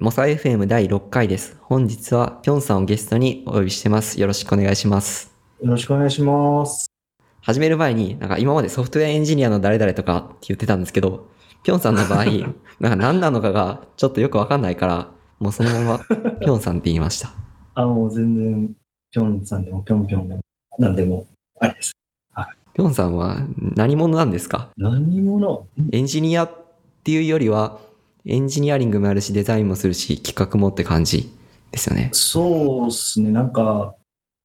モサ FM 第6回です。本日はピョンさんをゲストにお呼びしてます。よろしくお願いします。よろしくお願いします。始める前に、今までソフトウェアエンジニアの誰々とかって言ってたんですけど、ピョンさんの場合、何なのかがちょっとよくわかんないから、もうそのままピョンさんって言いました。もう全然、ピョンさんでもピョンピョンでも、何でもあれです。ピョンさんは何者なんですか？何者？エンジニアっていうよりは、エンジニアリングもあるし、デザインもするし、企画もって感じですよね。そうですね。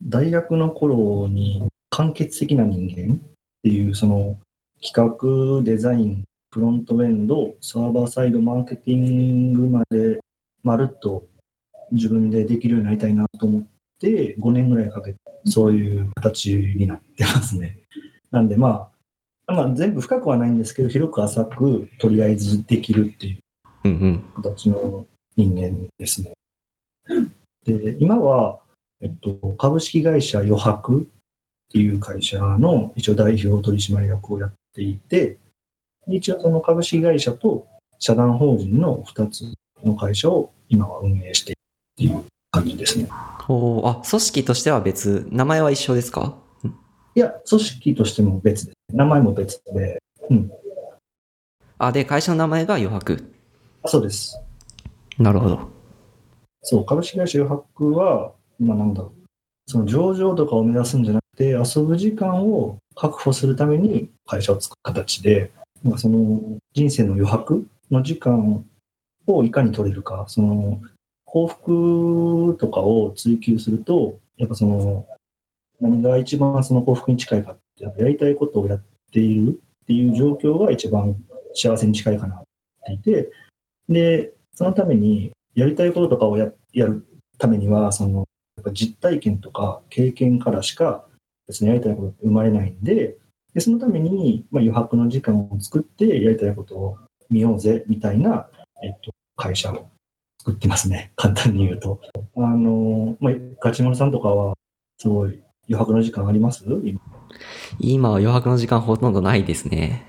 大学の頃に完結的な人間っていう、その企画、デザイン、フロントエンド、サーバーサイド、マーケティングまでまるっと自分でできるようになりたいなと思って、5年ぐらいかけて、そういう形になってますね。なんで全部深くはないんですけど、広く浅くとりあえずできるっていう。形の人間ですね。で、今は、株式会社余白っていう会社の一応代表取締役をやっていて、一応その株式会社と社団法人の2つの会社を今は運営しているっていう感じですね。組織としては別、名前は一緒ですか？いや、組織としても別です。名前も別で。で、会社の名前が余白。そうです。なるほど。そう、株式会社余白は、その上場とかを目指すんじゃなくて、遊ぶ時間を確保するために会社を作る形で、その人生の余白の時間をいかに取れるか、その幸福とかを追求すると、やっぱその何が一番その幸福に近いかって、やりたいことをやっているっていう状況が一番幸せに近いかなと思っていて、でそのためにやりたいこととかを やるためにはやっぱ実体験とか経験からしか別にやりたいことって生まれないん でそのために、余白の時間を作ってやりたいことを見ようぜみたいな、会社を作ってますね。簡単に言うとガチモノさんとかはすごい余白の時間あります？今は余白の時間ほとんどないですね。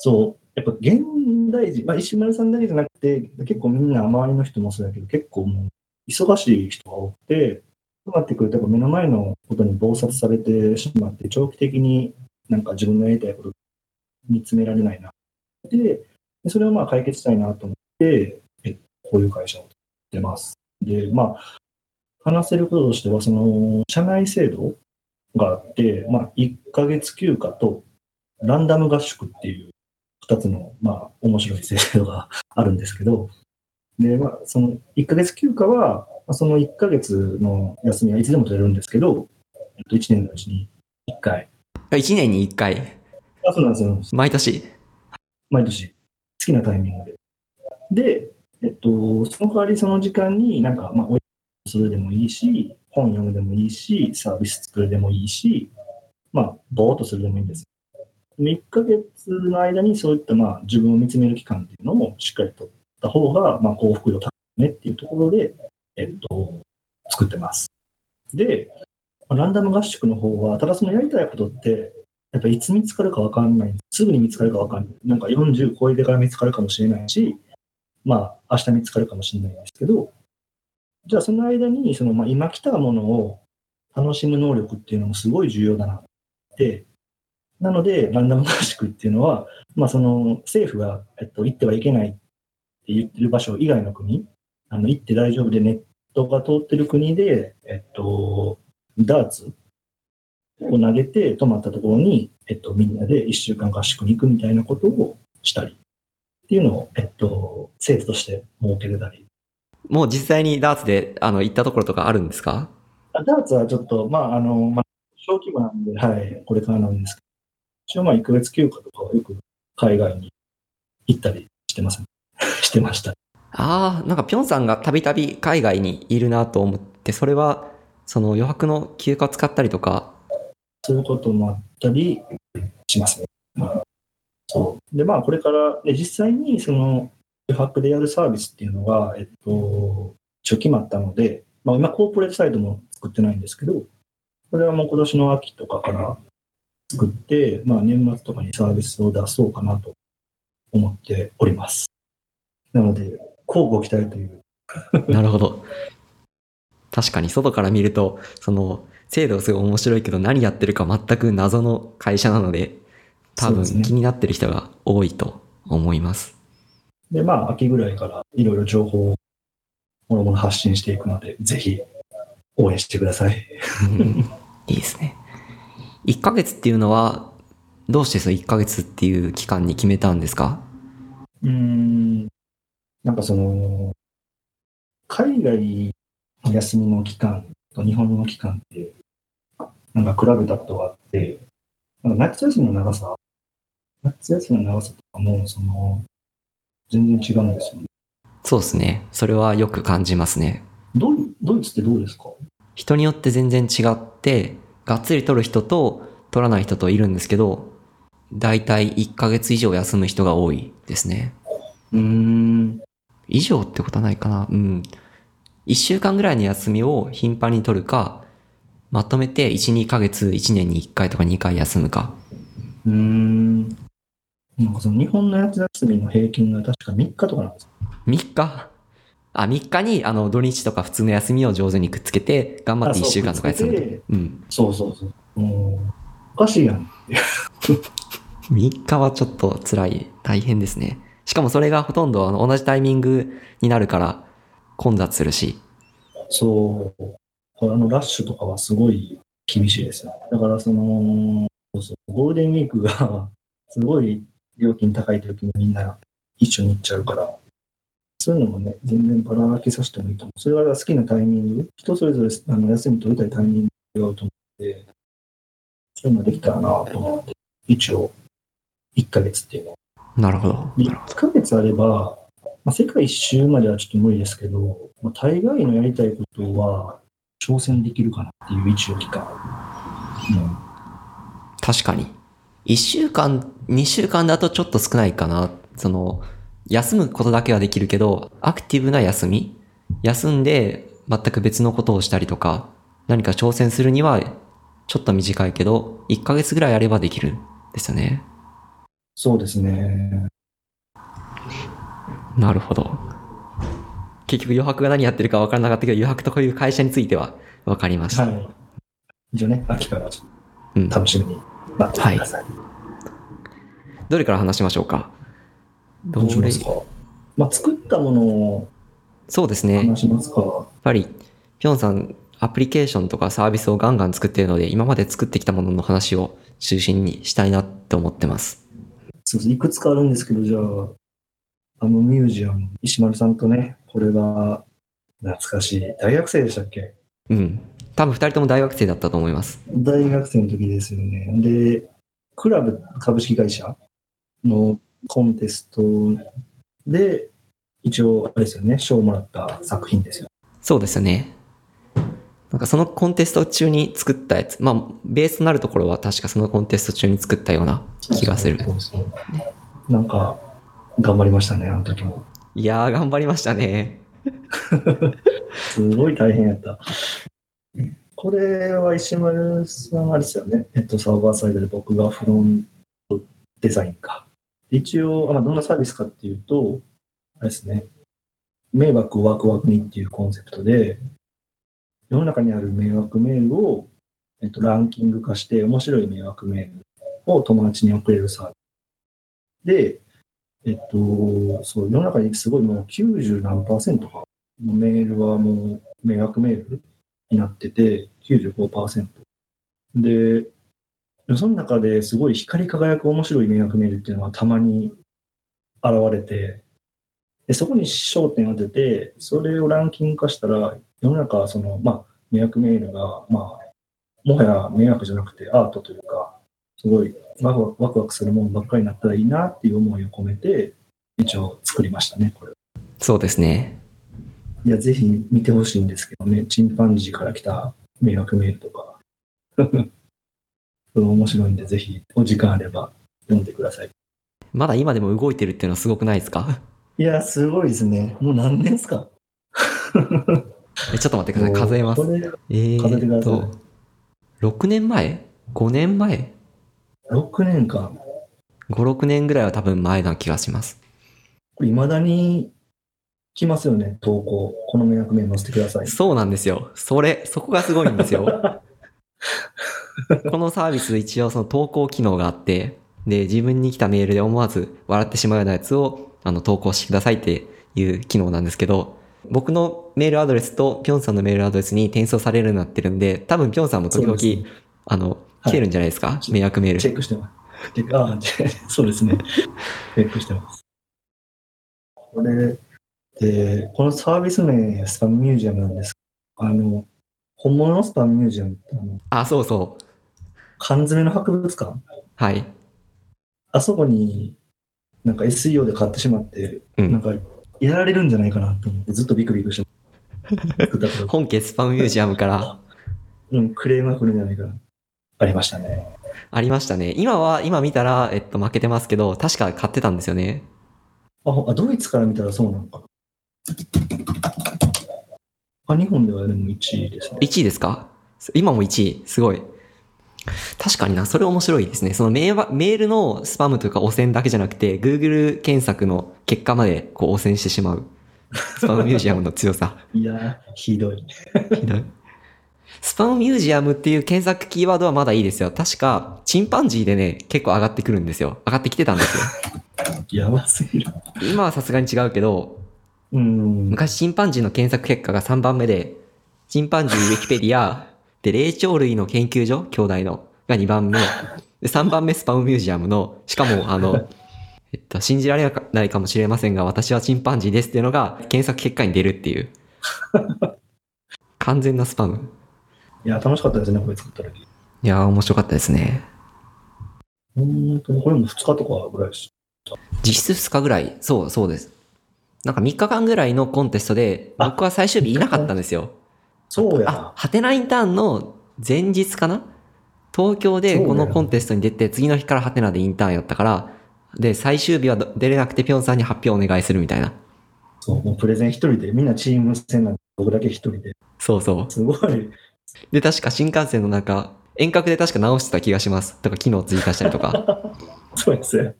そう、やっぱ現代人、石丸さんだけじゃなくて、結構みんな周りの人もそうだけど、結構もう忙しい人が多くて、そうなってくると目の前のことに忙殺されてしまって、長期的に自分のやりたいことを見つめられないな。で、それを解決したいなと思って、こういう会社を作ってます。で、話せることとしては、社内制度があって、1ヶ月休暇と、ランダム合宿っていう2つの、面白い制度があるんですけど、で、その1ヶ月休暇は、その1ヶ月の休みはいつでも取れるんですけど、1年のうちに1回。1年に1回？そうなんですよ。毎年。好きなタイミングで。で、その代わりその時間におやつするでもいいし、本読むでもいいし、サービス作るでもいいし、ぼーっとするでもいいんです。1ヶ月の間にそういった自分を見つめる期間っていうのをしっかりとった方が幸福度高いねっていうところで、作ってます。で、ランダム合宿の方は、ただそのやりたいことって、やっぱいつ見つかるか分かんない。すぐに見つかるか分かんない。40超えてから見つかるかもしれないし、明日見つかるかもしれないんですけど、じゃあその間に今来たものを楽しむ能力っていうのもすごい重要だなって、なので、ランダム合宿っていうのは、政府が、行ってはいけないって言ってる場所以外の国、行って大丈夫でネットが通ってる国で、ダーツを投げて止まったところに、みんなで1週間合宿に行くみたいなことをしたり、っていうのを、政府として設けてたり。もう実際にダーツで、行ったところとかあるんですか？ダーツはちょっと、小規模なんで、これからなんですけど、一応1ヶ月休暇とかはよく海外に行ったりしてます、ね、してました。ピョンさんがたびたび海外にいるなと思って、それはその余白の休暇使ったりとかそういうこともあったりしますね。そうでこれからで実際にその余白でやるサービスっていうのが一応決まったので、今コーポレートサイトも作ってないんですけど、これはもう今年の秋とかから。作って、年末とかにサービスを出そうかなと思っております。なので、交互期待という。なるほど。確かに外から見ると、その制度はすごい面白いけど何やってるか全く謎の会社なので、多分気になってる人が多いと思います。で、まあ秋ぐらいからいろいろ情報をもろもろ発信していくので、ぜひ応援してください。いいですね。1ヶ月っていうのはどうして1ヶ月っていう期間に決めたんですか？なんかその海外の休みの期間と日本の期間ってなんか比べたことがあって、なんか夏休みの長さとかもその全然違うんですよね。そうですね。それはよく感じますね。ドイツってどうですか？人によって全然違って、がっつり取る人と取らない人といるんですけど、だいたい1ヶ月以上休む人が多いですね。以上ってことはないかな。1週間ぐらいの休みを頻繁に取るか、まとめて1、2ヶ月、1年に1回とか2回休むか。なんかその日本の夏休みの平均が確か3日とかなんです。3日？あ、3日に土日とか普通の休みを上手にくっつけて、頑張って1週間とか休むと。そうそう。おかしいやん。3日はちょっと辛い。大変ですね。しかもそれがほとんど同じタイミングになるから混雑するし。そう。ラッシュとかはすごい厳しいですよ。だからゴールデンウィークがすごい料金高い時にみんな一緒に行っちゃうから、そういうのもね、全然ばら分けさせてもいいと思う。それは好きなタイミング、人それぞれ休み取りたいタイミングが違うと思って、そういうのできたらなと思って、一応1ヶ月っていうの。なるほど。1ヶ月あれば、世界一周まではちょっと無理ですけど、大概のやりたいことは挑戦できるかなっていう一応期間。確かに。1週間、2週間だとちょっと少ないかな。休むことだけはできるけど、アクティブな休み？休んで全く別のことをしたりとか、何か挑戦するにはちょっと短いけど、1ヶ月ぐらいあればできるんですよね。そうですね。なるほど。結局余白が何やってるか分からなかったけど、余白とこういう会社については分かりました。はい。以上ね、秋からちょっと楽しみに。待ってください。はい、どれから話しましょうか。どうしますか。作ったものを話しますか。やっぱりピョンさんアプリケーションとかサービスをガンガン作っているので、今まで作ってきたものの話を中心にしたいなって思ってます。そうです。いくつかあるんですけど、じゃあミュージアム、石丸さんとね、これが懐かしい、大学生でしたっけ？多分2人とも大学生だったと思います。大学生の時ですよね。で、クラブ株式会社のコンテストで一応あれですよね、賞をもらった作品ですよ。そうですよね。なんかそのコンテスト中に作ったやつ、ベースとなるところは確かそのコンテスト中に作ったような気がする。そう。なんか頑張りましたね、あの時も。いやー、頑張りましたね。すごい大変やった。これは石丸さんあれですよね、サーバーサイドで僕がフロントデザインか。一応、どんなサービスかっていうと、あれですね、迷惑をワクワクにっていうコンセプトで、世の中にある迷惑メールを、ランキング化して面白い迷惑メールを友達に送れるサービス。で、そう、世の中にすごいもう90何%かのメールはもう迷惑メールになってて、95%。で、その中ですごい光り輝く面白い迷惑メールっていうのはたまに現れて、でそこに焦点を当てて、それをランキング化したら、世の中は迷惑メールが、もはや迷惑じゃなくてアートというか、すごいワクワクするものばっかりになったらいいなっていう思いを込めて、一応作りましたね、これ。そうですね。いや、ぜひ見てほしいんですけどね、チンパンジーから来た迷惑メールとか。面白いんで、ぜひお時間あれば読んでください。まだ今でも動いてるっていうのはすごくないですか？いや、すごいですね。もう何年ですか？ちょっと待ってください、数えます。6年前 ?5 年前 ?6 年か。5、6年ぐらいは多分前な気がします。これ未だに来ますよね、投稿。この迷惑メール載せてください。そうなんですよ。そこがすごいんですよ。このサービス一応その投稿機能があって、で、自分に来たメールで思わず笑ってしまうようなやつを投稿してくださいっていう機能なんですけど、僕のメールアドレスとピョンさんのメールアドレスに転送されるようになってるんで、多分ピョンさんも時々、ね、来てるんじゃないですか、はい、迷惑メール。チェックしてます。そうですね。チェックしてます。これ、このサービス名スパムミュージアムなんですけど、本物のスパムミュージアムってそうそう。缶詰の博物館、はい。あそこになんか SEO で買ってしまって、なんかやられるんじゃないかなと思ってずっとビクビクして本家スパムミュージアムから、クレームが来るんじゃないかな。ありましたね。今見たら、負けてますけど、確か買ってたんですよね。あ、ドイツから見たらそうなのか。日本ではでも1位ですね。1位ですか？今も1位。すごい。確かにな、それ面白いですね。そのメールのスパムというか汚染だけじゃなくて、Google 検索の結果までこう汚染してしまう。スパムミュージアムの強さ。いやー、ひどい。スパムミュージアムっていう検索キーワードはまだいいですよ。確か、チンパンジーでね、結構上がってくるんですよ。上がってきてたんですよ。やばすぎる。今はさすがに違うけど、昔チンパンジーの検索結果が3番目で、チンパンジーウィキペディアで霊長類の研究所兄弟のが2番目で、3番目スパムミュージアムの、しかも信じられないかもしれませんが私はチンパンジーですっていうのが検索結果に出るっていう完全なスパム。いや楽しかったですね、これ作ったら。いや面白かったですね。これも2日とかぐらいです。実質2日ぐらい。そうです。なんか3日間ぐらいのコンテストで、僕は最終日いなかったんですよ。そうや。ハテナインターンの前日かな、東京でこのコンテストに出て、次の日からハテナでインターンやったから、で、最終日は出れなくて、ピョンさんに発表お願いするみたいな。そう、もうプレゼン一人で、みんなチーム戦なんで、僕だけ一人で。そう。すごい。で、確か新幹線の中、遠隔で確か直してた気がします。とか、機能追加したりとか。そうですね。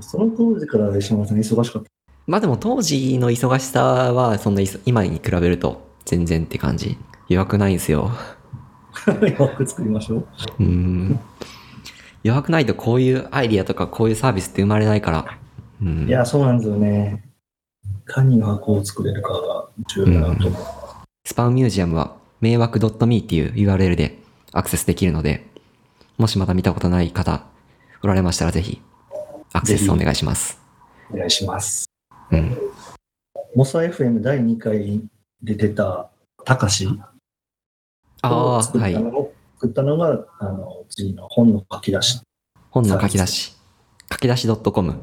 その当時から石丸さん忙しかった。まあでも当時の忙しさはそんな今に比べると全然って感じ。予約ないんですよ。予約作りましょう。予約ないとこういうアイディアとかこういうサービスって生まれないから。いやそうなんですよね。いかに箱を作れるかが重要だと思う。スパムミュージアムは迷惑 .me っていう URL でアクセスできるので、もしまだ見たことない方おられましたらぜひアクセスお願いします。お願いします。モサ FM 第2回で出たたかしを作ったのが、はい、次の本の書き出し書き出し .com。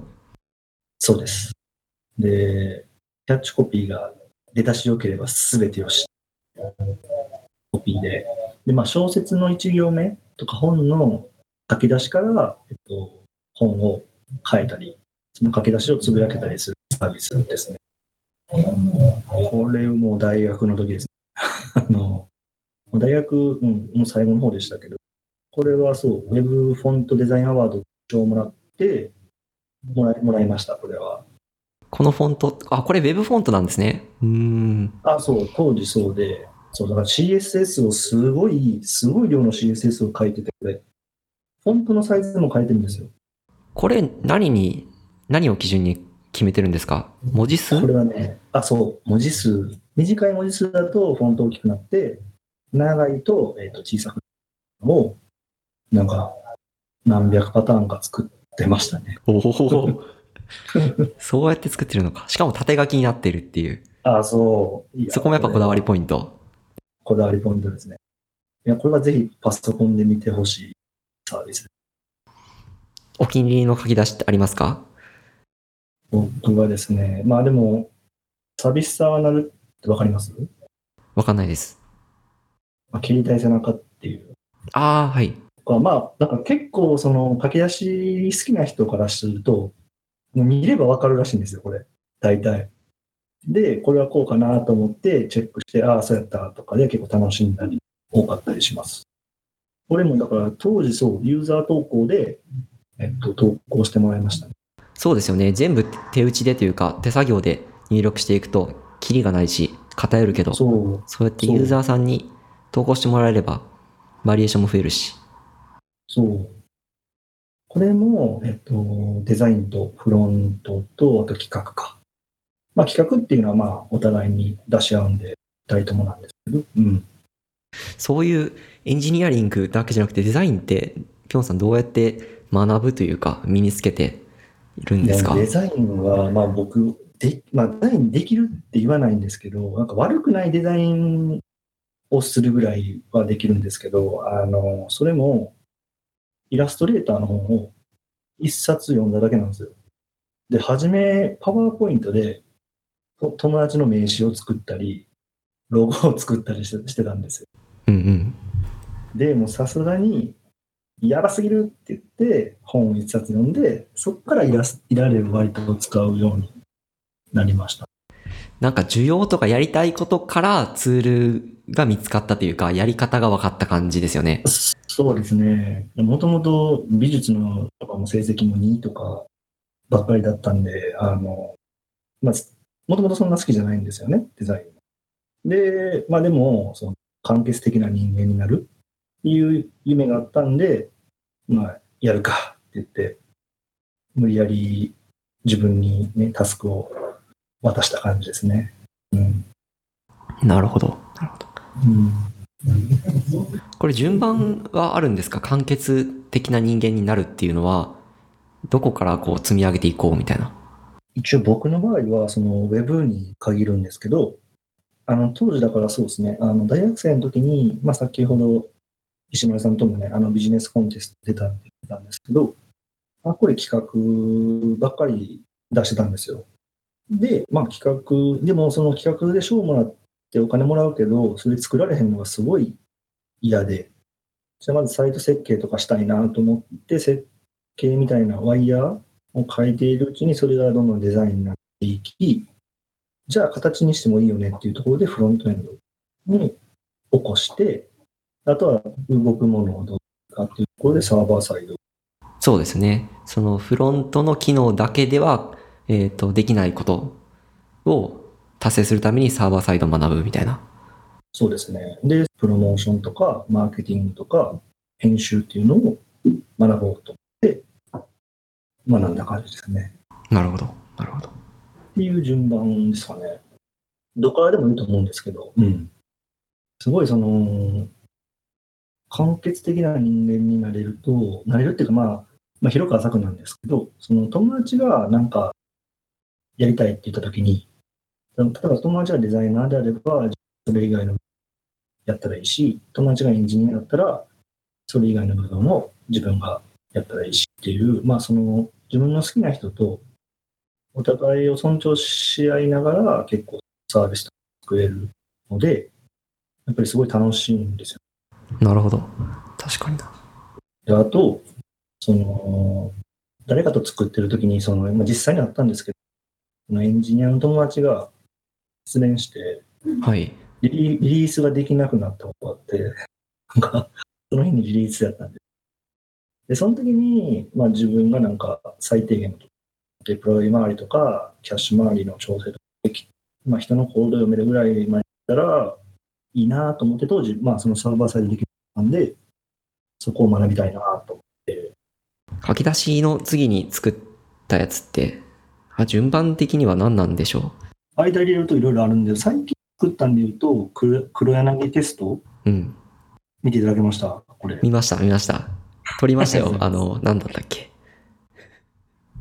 そうです。でキャッチコピーが出だしよければ全てよしコピーで、まあ、小説の1行目とか本の書き出しから、本を変えたりその書き出しをつぶやけたりするサービスですね。これも大学の時ですね。大学、もう最後の方でしたけど、これはそう、ウェブフォントデザインアワード賞をもらいました、これは。このフォント、これウェブフォントなんですね。そう、当時そうで、そう、だから CSS をすごい量の CSS を書いてて、これ、フォントのサイズも変えてるんですよ。これ、何を基準に決めてるんですか？文字数？これはね、文字数。短い文字数だとフォント大きくなって、長いと、小さくなるのを、なんか、何百パターンか作ってましたね。おそうやって作ってるのか。しかも縦書きになってるっていう。そう。そこもやっぱこだわりポイント。こだわりポイントですね。いや、これはぜひパソコンで見てほしいサービス。お気に入りの書き出しってありますか？僕はですね、まあでも、寂しさはなるってわかります？わかんないです。携帯背中っていう。はい。まあ、なんか結構、書き出し好きな人からすると、もう見ればわかるらしいんですよ、これ。大体。で、これはこうかなと思って、チェックして、そうやったとかで結構楽しんだり、多かったりします。これもだから、当時そう、ユーザー投稿で、投稿してもらいましたね。そうですよね。全部手打ちでというか手作業で入力していくとキリがないし偏るけど、そうやってユーザーさんに投稿してもらえればバリエーションも増えるし、そうこれも、デザインとフロントとあと企画か、まあ、企画っていうのはまあお互いに出し合うんで2人ともなんですけど、うん、そういうエンジニアリングだけじゃなくてデザインってピョンさんどうやって学ぶというか身につけているんですか？デザインはまあ僕で、まあ、デザインできるって言わないんですけど、なんか悪くないデザインをするぐらいはできるんですけど、それもイラストレーターの本を一冊読んだだけなんですよ。で、初めパワーポイントで友達の名刺を作ったりロゴを作ったりしてたんですよ、うんうん、でもさすがにやばすぎるって言って本を一冊読んで、そっからイラレを割と使うようになりました。なんか需要とかやりたいことからツールが見つかったというか、やり方が分かった感じですよね。そうですね。もともと美術のとかも成績も2とかばっかりだったんで、まあ、もともとそんな好きじゃないんですよね、デザイン。で、まあでもその完結的な人間になるっていう夢があったんで、まあやるかって言って無理やり自分にねタスクを渡した感じですね。うん、なるほど、うん、これ順番はあるんですか？完結的な人間になるっていうのはどこからこう積み上げていこうみたいな。一応僕の場合はそのウェブに限るんですけど、当時だからそうですね、大学生の時に、まあ、先ほど石丸さんともねビジネスコンテスト出たんですけど、これ企画ばっかり出してたんですよ。で、まあ企画、でもその企画で賞もらってお金もらうけど、それ作られへんのがすごい嫌で、じゃあまずサイト設計とかしたいなと思って、設計みたいなワイヤーを書いているうちに、それがどんどんデザインになっていき、じゃあ形にしてもいいよねっていうところでフロントエンドに起こして、あとは動くものをどうかっていうところでサーバーサイド。そうですね。そのフロントの機能だけでは、できないことを達成するためにサーバーサイドを学ぶみたいな。そうですね。で、プロモーションとかマーケティングとか編集っていうのを学ぼうと思って学んだ感じですね。なるほど。っていう順番ですかね。どこからでもいいと思うんですけど、うん、すごいその完結的な人間になれるっていうか、まあ広く浅くなんですけど、その友達がなんかやりたいって言ったときに、例えば友達がデザイナーであればそれ以外のやったらいいし、友達がエンジニアだったらそれ以外の部分を自分がやったらいいしっていう、まあその自分の好きな人とお互いを尊重し合いながら結構サービスを作れるので、やっぱりすごい楽しいんですよ。なるほど、確かにな。で、あとその誰かと作ってるときに、その実際にあったんですけど、エンジニアの友達が失恋して、はい、リリースができなくなったことがあって、なんかその日にリリースだったんで、でその時に、まあ、自分がなんか最低限のデプロイ周りとかキャッシュ周りの調整とかでき、まあ、人のコードを読めるぐらいまでだったらいいなと思って、当時、まあ、そのサーバーサイドできたんで、そこを学びたいなと思って。書き出しの次に作ったやつって。順番的には何なんでしょう？間入れるといろいろあるんで、最近作ったんでいうと黒柳テスト、うん、見ていただけました？これ見ました撮りましたよ。何だったっけ？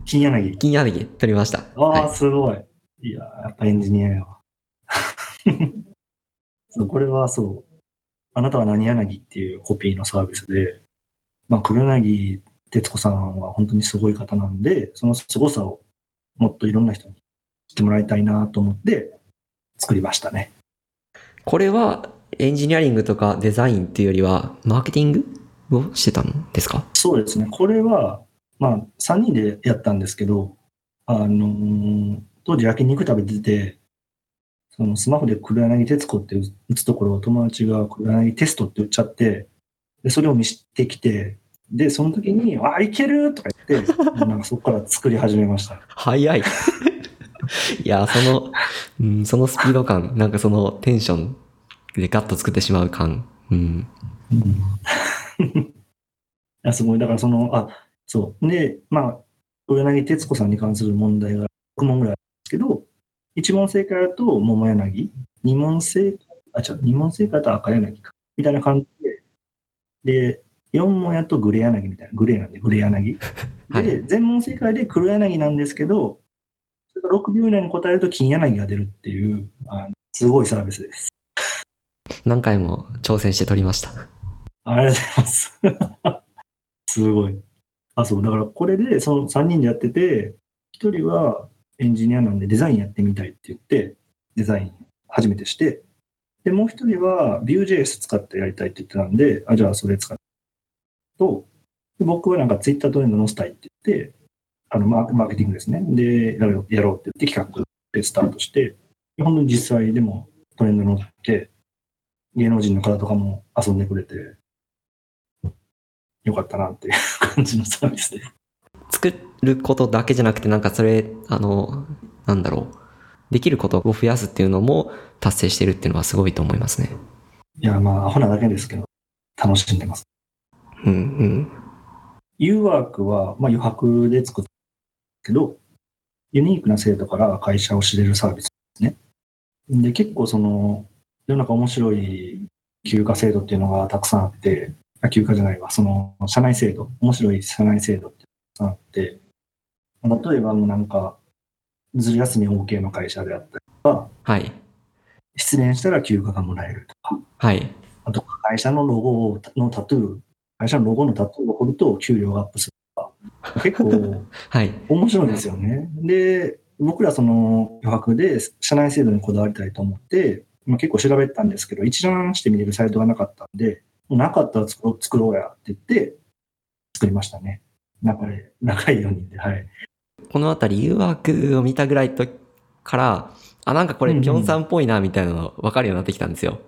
金柳撮りました。ああ、はい、すごい。いややっぱエンジニアやわ。そう、これはそう、あなたは何柳っていうコピーのサービスで、まあ、黒柳徹子さんは本当にすごい方なんで、そのすごさをもっといろんな人に知ってもらいたいなと思って作りましたね。これはエンジニアリングとかデザインっていうよりはマーケティングをしてたんですか？そうですね。これは、まあ、3人でやったんですけど、当時焼肉食べてて、そのスマホで黒柳徹子って打つところを友達が黒柳テストって打っちゃって、でそれを見してきて、でその時にいけるとか言って、なんかそこから作り始めました。早い。いや、そのスピード感、なんかそのテンションでガッと作ってしまう感、うん。あ、すごい。だからその、あ、そう。で、まあ、柳徹子さんに関する問題が6問ぐらいあるんですけど、1問正解だと桃柳、2問正解だと赤柳か、みたいな感じで、で、4問やとグレ柳みたいな、グレなんでグレ柳。で、全問正解で黒柳なんですけど、それが6秒以内に答えると金柳が出るっていう、すごいサービスです。何回も挑戦して取りました。ありがとうございます。すごい。あ、そう、だからこれでその3人でやってて、1人はエンジニアなんでデザインやってみたいって言って、デザイン初めてして、で、もう1人は Vue.js 使ってやりたいって言ってたんで、あ、じゃあそれ使って。と、僕はなんかツイッタートレンド載せたいって言って、マーケティングですね。で、やろうって言って企画でスタートして、本当に実際でもトレンドに乗って、芸能人の方とかも遊んでくれて、よかったなっていう感じのサービスで。作ることだけじゃなくて、なんかそれ、なんだろう、できることを増やすっていうのも達成してるっていうのはすごいと思いますね。いや、まあ、アホなだけですけど、楽しんでます。うんうん。UWork は、まあ、余白で作ったけど、ユニークな制度から会社を知れるサービスですね。で、結構その、世の中面白い休暇制度っていうのがたくさんあって、休暇じゃないわ、その、社内制度、面白い社内制度ってたくさんあって、例えばもうなんか、ずる休み OK の会社であったりとか、はい。失恋したら休暇がもらえるとか、はい。あと、会社のロゴのタトゥー、会社のロゴのタトゥーを彫ると給料がアップするとか、結構面白いですよね。はい、で、僕らその余白で社内制度にこだわりたいと思って、まあ、結構調べたんですけど、一覧して見れるサイトがなかったんで、なかったら作ろうやって言って作りましたね。仲いい4人で、はい。このあたり、誘惑を見たぐらいとから、あ、なんかこれピョンさんっぽいなみたいなの分かるようになってきたんですよ。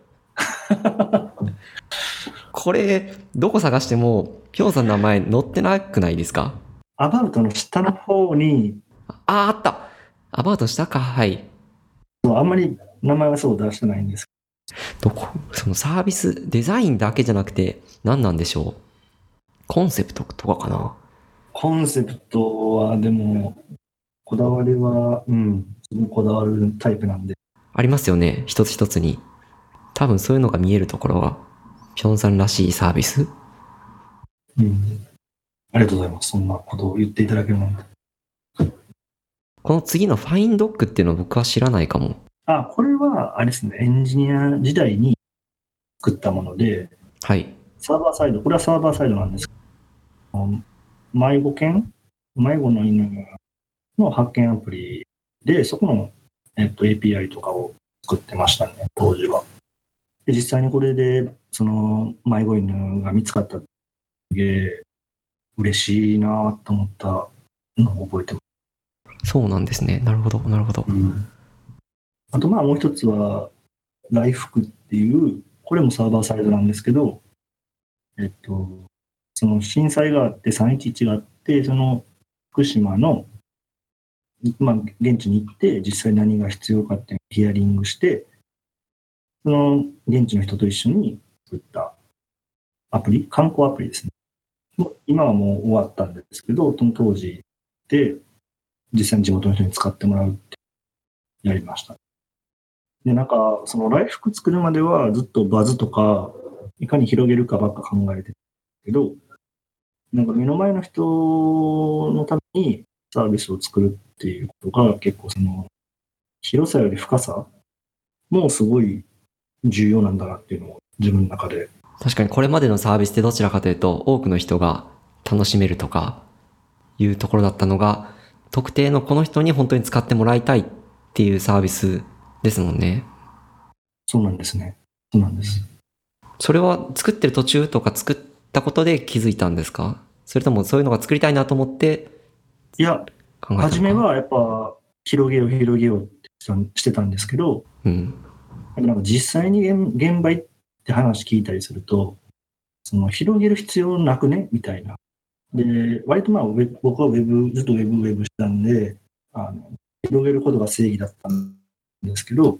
これどこ探してもピョンさんの名前載ってなくないですか？アバウトの下の方に。あった。アバウト下か。はい。あんまり名前はそう出してないんですけど、そのサービスデザインだけじゃなくて何なんでしょう。コンセプトとかかな。コンセプトはでもこだわりは、うん、こだわるタイプなんでありますよね、一つ一つに。多分そういうのが見えるところはピョンさんらしいサービス。うん。ありがとうございます。そんなことを言っていただけるなんて。この次のファインドックっていうのは僕は知らないかも。あ、これはあれですね。エンジニア時代に作ったもので。はい。サーバーサイド。これはサーバーサイドなんですけど。迷子の犬の発見アプリで、そこの、API とかを作ってましたね、当時は。で、実際にこれでその迷子犬が見つかったってすげえ嬉しいなと思ったのを覚えてます。そうなんですね。なるほどなるほど、うん、あとまあもう一つはライフクっていう、これもサーバーサイドなんですけど、その震災があって311があって、その福島の、まあ、現地に行って実際何が必要かっていうヒアリングして、その現地の人と一緒に作ったアプリ、観光アプリですね。今はもう終わったんですけど、その当時で実際に地元の人に使ってもらうってやりました。で、なんかそのライフ作るまではずっとバズとかいかに広げるかばっか考えてたけど、なんか目の前の人のためにサービスを作るっていうことが結構その広さより深さもすごい重要なんだなっていうのを自分の中で。確かにこれまでのサービスってどちらかというと多くの人が楽しめるとかいうところだったのが、特定のこの人に本当に使ってもらいたいっていうサービスですもんね。そうなんですね。そうなんです。それは作ってる途中とか作ったことで気づいたんですか？それともそういうのが作りたいなと思って。いや、初めはやっぱ広げようってしてたんですけど、うん、なんか実際に現場行って話聞いたりすると、その広げる必要なくねみたいな。で、割とまあ僕はずっとウェブしてたんで、広げることが正義だったんですけど、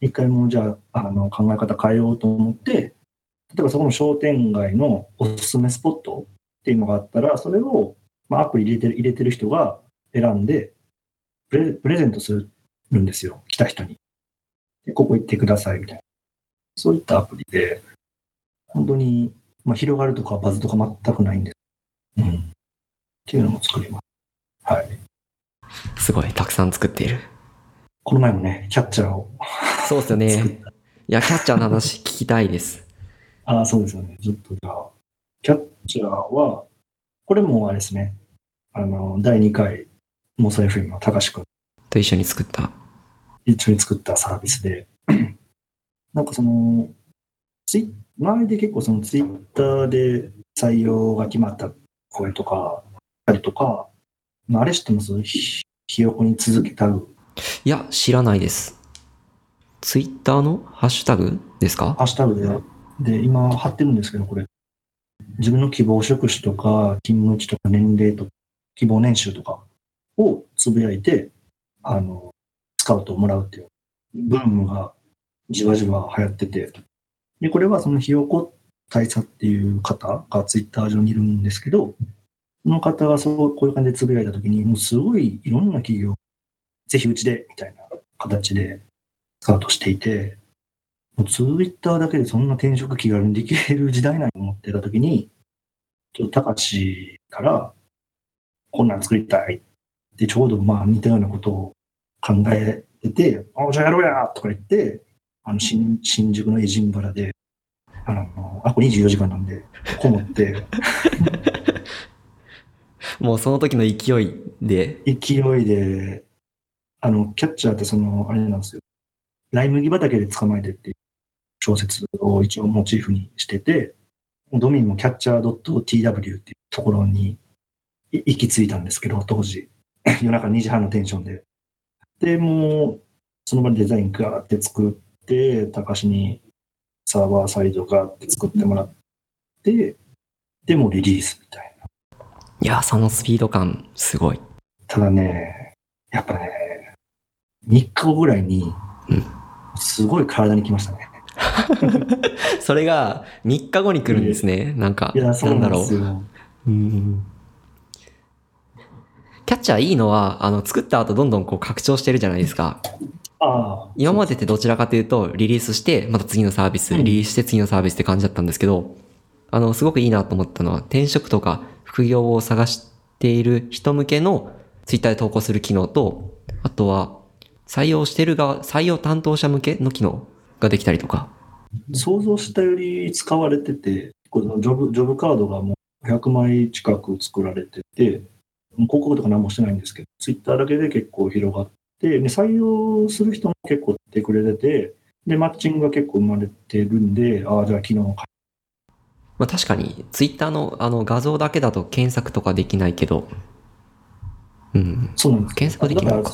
一回もじゃあ、考え方変えようと思って、例えばそこの商店街のおすすめスポットっていうのがあったら、それを、アプリ入れてる人が選んでプレゼントするんですよ、来た人に。で、ここ行ってくださいみたいな。そういったアプリで、本当に、広がるとかバズとか全くないんです。うん。っていうのも作ります。はい。すごい、たくさん作っている。この前もね、キャッチャーを。そうですよね。いや、キャッチャーの話聞きたいです。ああ、そうですよね。ちょっとじゃあ、キャッチャーは、これもあれですね、第2回、モサ FM の高志くんと一緒に作ったサービスで、なんかその周りで結構そのツイッターで採用が決まった声とかありとか、あれ知ってます？ひよこに続けたる。いや、知らないです。ツイッターのハッシュタグですか？ハッシュタグで今貼ってるんですけど、これ自分の希望職種とか勤務地とか年齢とか希望年収とかをつぶやいて、スカウトをもらうっていうブームがじわじわ流行ってて、でこれはそのひよこ大佐っていう方がツイッター上にいるんですけど、その方がこういう感じでつぶやいたときに、もうすごいいろんな企業、ぜひうちでみたいな形でスカウトしていて、もうツイッターだけでそんな転職気軽にできる時代なんて思ってたときに、ちょっと高橋からこんなん作りたいで、ちょうど似たようなことを考えてて、じゃあやろうやとか言って、新宿のエジンバラで、これ24時間なんで、こもって。もうその時の勢いで。キャッチャーってあれなんですよ。ライ麦畑で捕まえてっていう小説を一応モチーフにしてて、ドミンもキャッチャー .tw っていうところに行き着いたんですけど、当時。夜中2時半のテンションで。で、もう、その場でデザインガーって作って、高橋にサーバーサイドガーって作ってもらって、でもリリースみたいな。いや、そのスピード感、すごい。ただね、やっぱね、3日後ぐらいに、すごい体にきましたね。それが3日後に来るんですね。なんか、なんだろう。キャッチャーいいのは、作った後どんどんこう拡張してるじゃないですか。今までってどちらかというと、リリースして、また次のサービス、リリースして次のサービスって感じだったんですけど、すごくいいなと思ったのは、転職とか副業を探している人向けのツイッターで投稿する機能と、あとは、採用担当者向けの機能ができたりとか。想像したより使われてて、ジョブカードがもう100枚近く作られてて、広告とか何もしてないんですけど、ツイッターだけで結構広がって、ね、採用する人も結構来てくれてて、で、マッチングが結構生まれてるんで、じゃあ昨日も買う。確かに、ツイッターの画像だけだと検索とかできないけど、そうなんです。検索できないのか。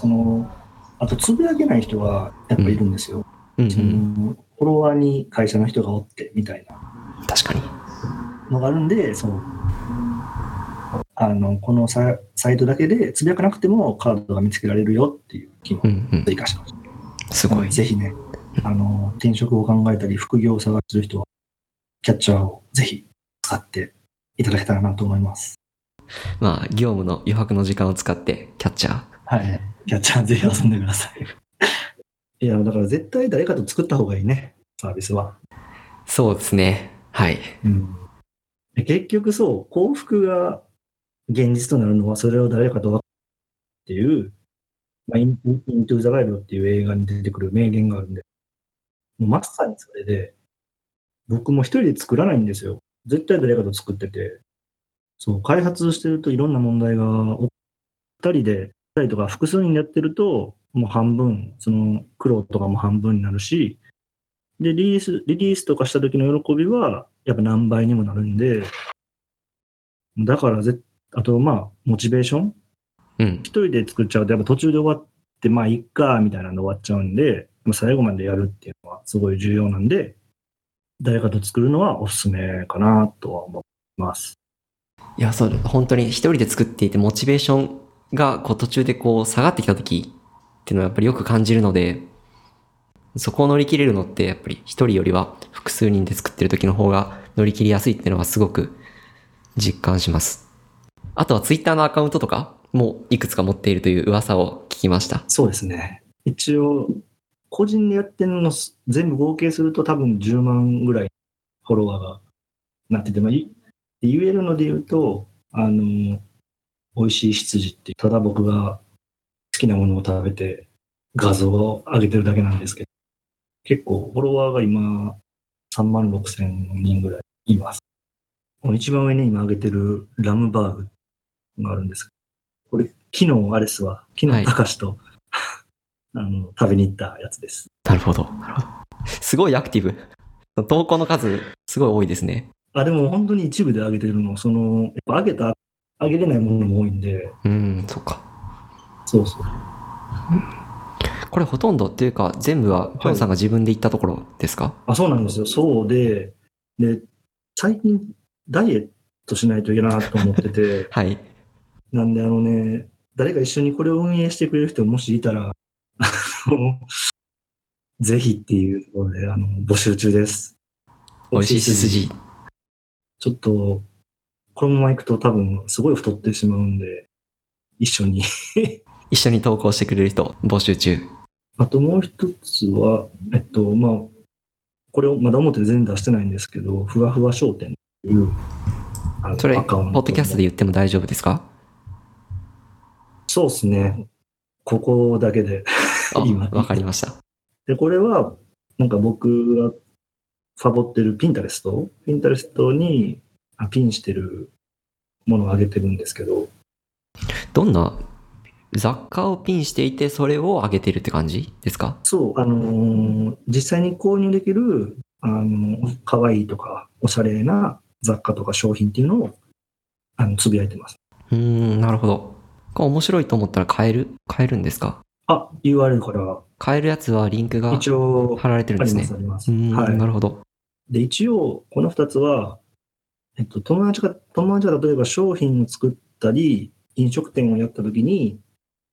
だからつぶやけない人がやっぱいるんですよ。フォロワーに会社の人がおって、みたいな。確かに。のがあるんで、そう。このサイトだけでつぶやかなくてもカードが見つけられるよっていう機能を追加してます。すごい。ぜひね、転職を考えたり副業を探してる人はキャッチャーをぜひ使っていただけたらなと思います。業務の余白の時間を使ってキャッチャー。はい。キャッチャーぜひ遊んでください。いや、だから絶対誰かと作った方がいいね、サービスは。そうですね。はい。結局そう、幸福が現実となるのはそれを誰かと分かるっていう、イントゥ・ザ・ワイルドっていう映画に出てくる名言があるんで、もうまさにそれで、僕も一人で作らないんですよ。絶対誰かと作ってて、そう、開発してるといろんな問題が起きたりで、二人とか複数人でやってると、もう半分、その苦労とかも半分になるし、で、リリースとかした時の喜びは、やっぱ何倍にもなるんで、だからあと、モチベーション、一人で作っちゃうと、やっぱ途中で終わって、いっか、みたいなので終わっちゃうんで、最後までやるっていうのはすごい重要なんで、誰かと作るのはおすすめかなとは思います。いや、そう、本当に一人で作っていて、モチベーションがこう途中でこう下がってきたとき、っていうのはやっぱりよく感じるので、そこを乗り切れるのってやっぱり一人よりは複数人で作ってる時の方が乗り切りやすいっていうのはすごく実感します。あとはツイッターのアカウントとかもいくつか持っているという噂を聞きました。そうですね、一応個人でやってるの全部合計すると多分10万ぐらいフォロワーがなってて、まあ、言えるので言うとおいしい羊ってただ僕が好きなものを食べて画像を上げてるだけなんですけど、結構フォロワーが今36,000人ぐらいいます。一番上に今上げてるラムバーグがあるんですけど、これ昨日高橋と、はい、食べに行ったやつです。なるほど。すごいアクティブ、投稿の数すごい多いですね。でも本当に一部で上げてるの、やっぱ上げれないものも多いんで。そっか。そうそう。これほとんどっていうか全部はモサさんが自分で行ったところですか？そうなんですよ。そうで最近ダイエットしないといけないなと思ってて、はい、なんで誰か一緒にこれを運営してくれる人もしいたらぜひっていうところで募集中です。おいしい筋。ちょっとこのまま行くと多分すごい太ってしまうんで、一緒に投稿してくれる人募集中。あともう一つはこれをまだ表で全然出してないんですけど、ふわふわ商店というそれポッドキャストで言っても大丈夫ですか？そうですね、ここだけで今わかりました。でこれはなんか僕がファボってるピンタレストにピンしてるものをあげてるんですけど、どんな雑貨をピンしていてそれをあげてるって感じですか？そう、実際に購入できる可愛いとかおしゃれな雑貨とか商品っていうのをつぶやいてます。なるほど。面白いと思ったら買えるんですか？URL これは買えるやつはリンクが貼られてるんですね。一応ありますあります。はい、なるほど。で一応この2つは友達が例えば商品を作ったり飲食店をやったときに、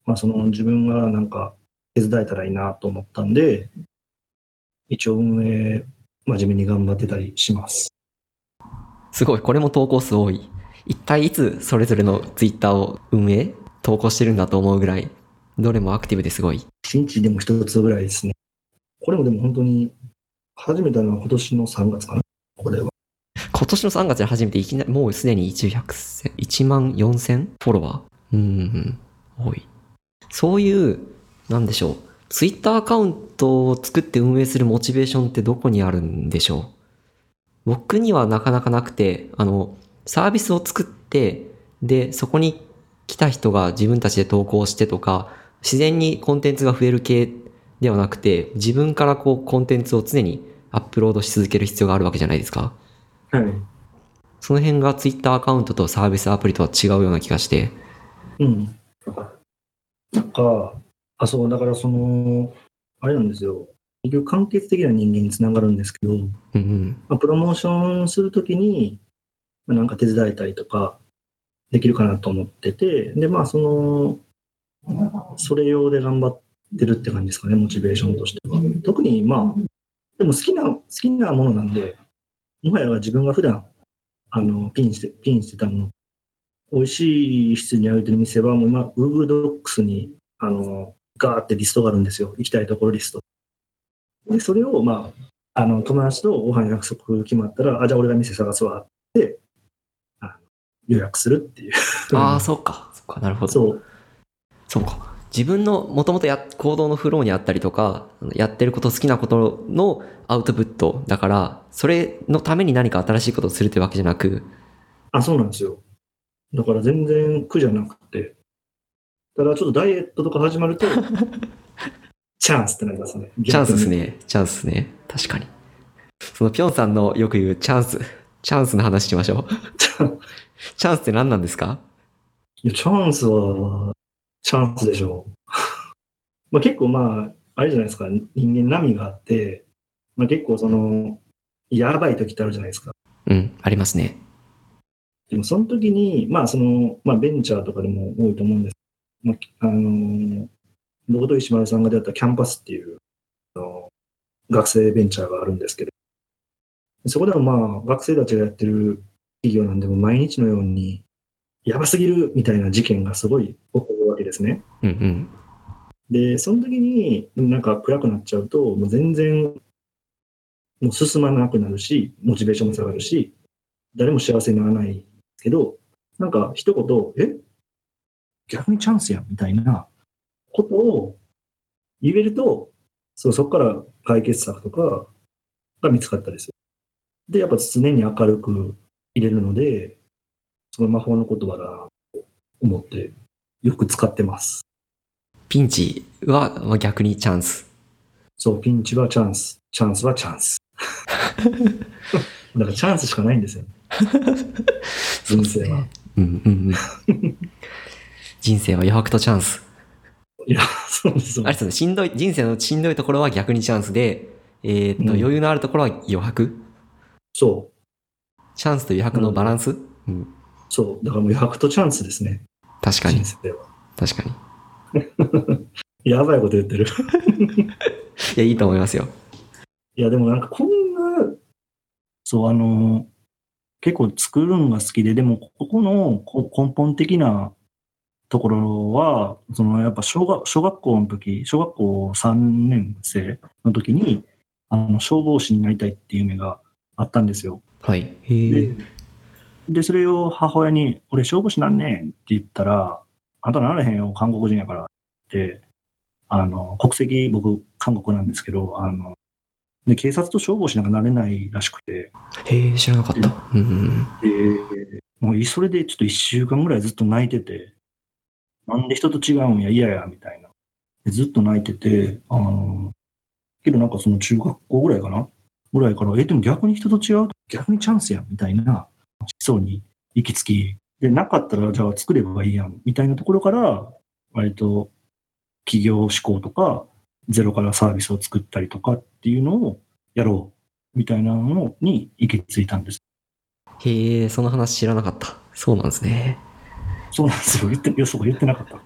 自分がなんか手伝えたらいいなと思ったんで、一応運営真面目に頑張ってたりします。すごい、これも投稿数多い。一体いつそれぞれのツイッターを投稿してるんだと思うぐらい、どれもアクティブですごい。1日でも1つぐらいですね。これもでも本当に始めたのは今年の3月かな、これは。今年の3月で初めてもうすでに1万4000フォロワー、多い。そういうなんでしょう、ツイッターアカウントを作って運営するモチベーションってどこにあるんでしょう？僕にはなかなかなくて、サービスを作ってでそこに来た人が自分たちで投稿してとか自然にコンテンツが増える系ではなくて、自分からコンテンツを常にアップロードし続ける必要があるわけじゃないですか。はい、その辺がツイッターアカウントとサービスアプリとは違うような気がして、だからあれなんですよ、結局完結的な人間につながるんですけど、プロモーションするときになんか手伝えたりとかできるかなと思ってて、でそれ用で頑張ってるって感じですかね、モチベーションとしては。特にでも好きなものなんで。もはや自分が普段ピンしてたもの、美味しい質に上げてる店はもう今 Google Docs にガーってリストがあるんですよ、行きたいところリストで。それを友達とご飯の約束決まったら、じゃあ俺が店探すわって予約するっていうそうかなるほど。そうか自分のもともと行動のフローにあったりとか、やってること、好きなことのアウトプットだから、それのために何か新しいことをするというわけじゃなく。そうなんですよ。だから全然苦じゃなくて、ただちょっとダイエットとか始まるとチャンスってなりますね。チャンスですね。確かにピョンさんのよく言うチャンスの話しましょうチャンスって何なんですか？チャンスでしょう結構あれじゃないですか、人間波があって、結構やばい時ってあるじゃないですか。ありますね。でもその時にベンチャーとかでも多いと思うんです。僕と石丸さんが出会ったキャンパスっていう学生ベンチャーがあるんですけど、そこではまあ学生たちがやってる企業なんでも毎日のようにやばすぎるみたいな事件がすごい起こるわけですね、うんうん、でその時になんか暗くなっちゃうともう全然もう進まなくなるしモチベーションも下がるし誰も幸せにならないけどなんか一言逆にチャンスやんみたいなことを言えるとそこから解決策とかが見つかったりする。でやっぱ常に明るく入れるのでその魔法の言葉だなと思ってよく使ってます。ピンチは逆にチャンス。そうピンチはチャンス、チャンスはチャンスだからチャンスしかないんですよ人生はうんうんうん人生は余白とチャンス。いやそうですあれですね、しんどい人生のしんどいところは逆にチャンスで、余裕のあるところは余白、うん、そうチャンスと余白のバランス、うん、そうだからもう余白とチャンスですね。確かに人生は確かにやばいこと言ってるいやいいと思いますよ。いやでもなんかこんなそう結構作るのが好きででもここの根本的なところはそのやっぱ小学校の時小学校3年生の時に消防士になりたいっていう夢があったんですよ。はい。でそれを母親に俺消防士なんねんって言ったらあんたならへんよ韓国人やからって国籍僕韓国なんですけどで警察と消防士なんかなれないらしくて。へえ知らなかった。うんうん、もうそれでちょっと1週間ぐらいずっと泣いてて。なんで人と違うんや嫌やみたいなずっと泣いててけどなんかその中学校ぐらいかなぐらいからでも逆に人と違うと逆にチャンスやんみたいな思想に行き着きでなかったらじゃあ作ればいいやんみたいなところから割と企業志向とかゼロからサービスを作ったりとかっていうのをやろうみたいなのに行き着いたんです。へえその話知らなかった。そうなんですね。そうなんですよ。言ってなかった。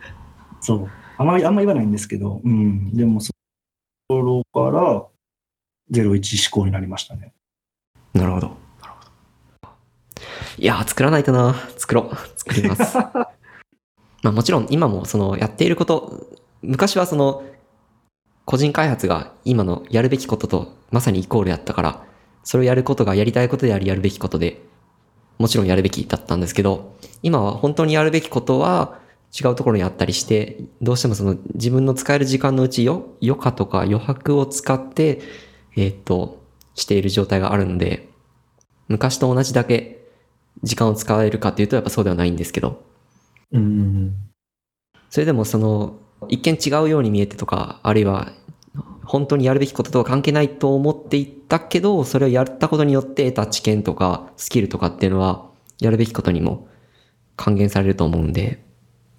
そう。あんまり言わないんですけど、うん。でも、そのところから、01思考になりましたね。なるほど。なるほど。いやー、作らないとな。作ります。まあ、もちろん、今も、その、やっていること、昔は、その、個人開発が、今のやるべきことと、まさにイコールやったから、それをやることがやりたいことであり、やるべきことで、もちろんやるべきだったんですけど、今は本当にやるべきことは違うところにあったりして、どうしてもその自分の使える時間のうち余暇とか余白を使って、している状態があるので、昔と同じだけ時間を使えるかというとやっぱそうではないんですけど。それでもその、一見違うように見えてとか、あるいは本当にやるべきこととは関係ないと思っていたけど、それをやったことによって得た知見とかスキルとかっていうのはやるべきことにも還元されると思うんで、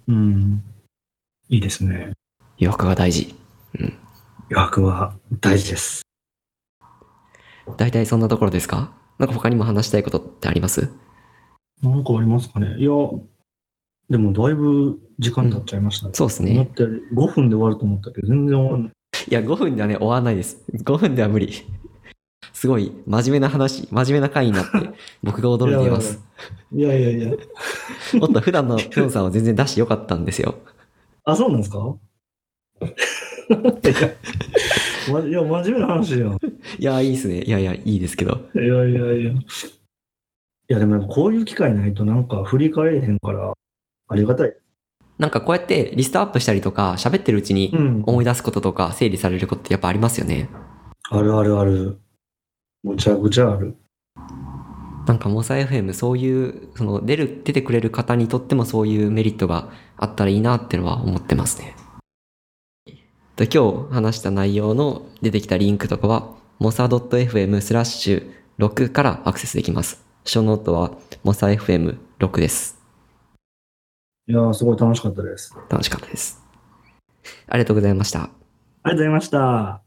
うん、いいですね。余白が大事、うん、余白は大事です。大体そんなところですか？なんか他にも話したいことってあります？なんかありますかね。いやでもだいぶ時間経っちゃいましたね、うん、そうですね。思ったより5分で終わると思ったけど全然終わらない。いや5分ではね終わらないです。5分では無理すごい真面目な回になって僕が驚いていますいやいやいやもっと普段のピョンさんは全然出してよかったんですよあそうなんですかいや真面目な話じゃん。いやいいですね。いやいやいいですけどいやいやいやいやでもこういう機会ないとなんか振り返れへんからありがたい。なんかこうやってリストアップしたりとか喋ってるうちに思い出すこととか整理されることってやっぱありますよね、うん、あるあるある。むちゃくちゃある。なんかモサ FM そういうその出てくれる方にとってもそういうメリットがあったらいいなってのは思ってますね。今日話した内容の出てきたリンクとかはモサ .fm/6 からアクセスできます。書ノートはモサ FM6 です。いやすごい楽しかったです。ありがとうございました。ありがとうございました。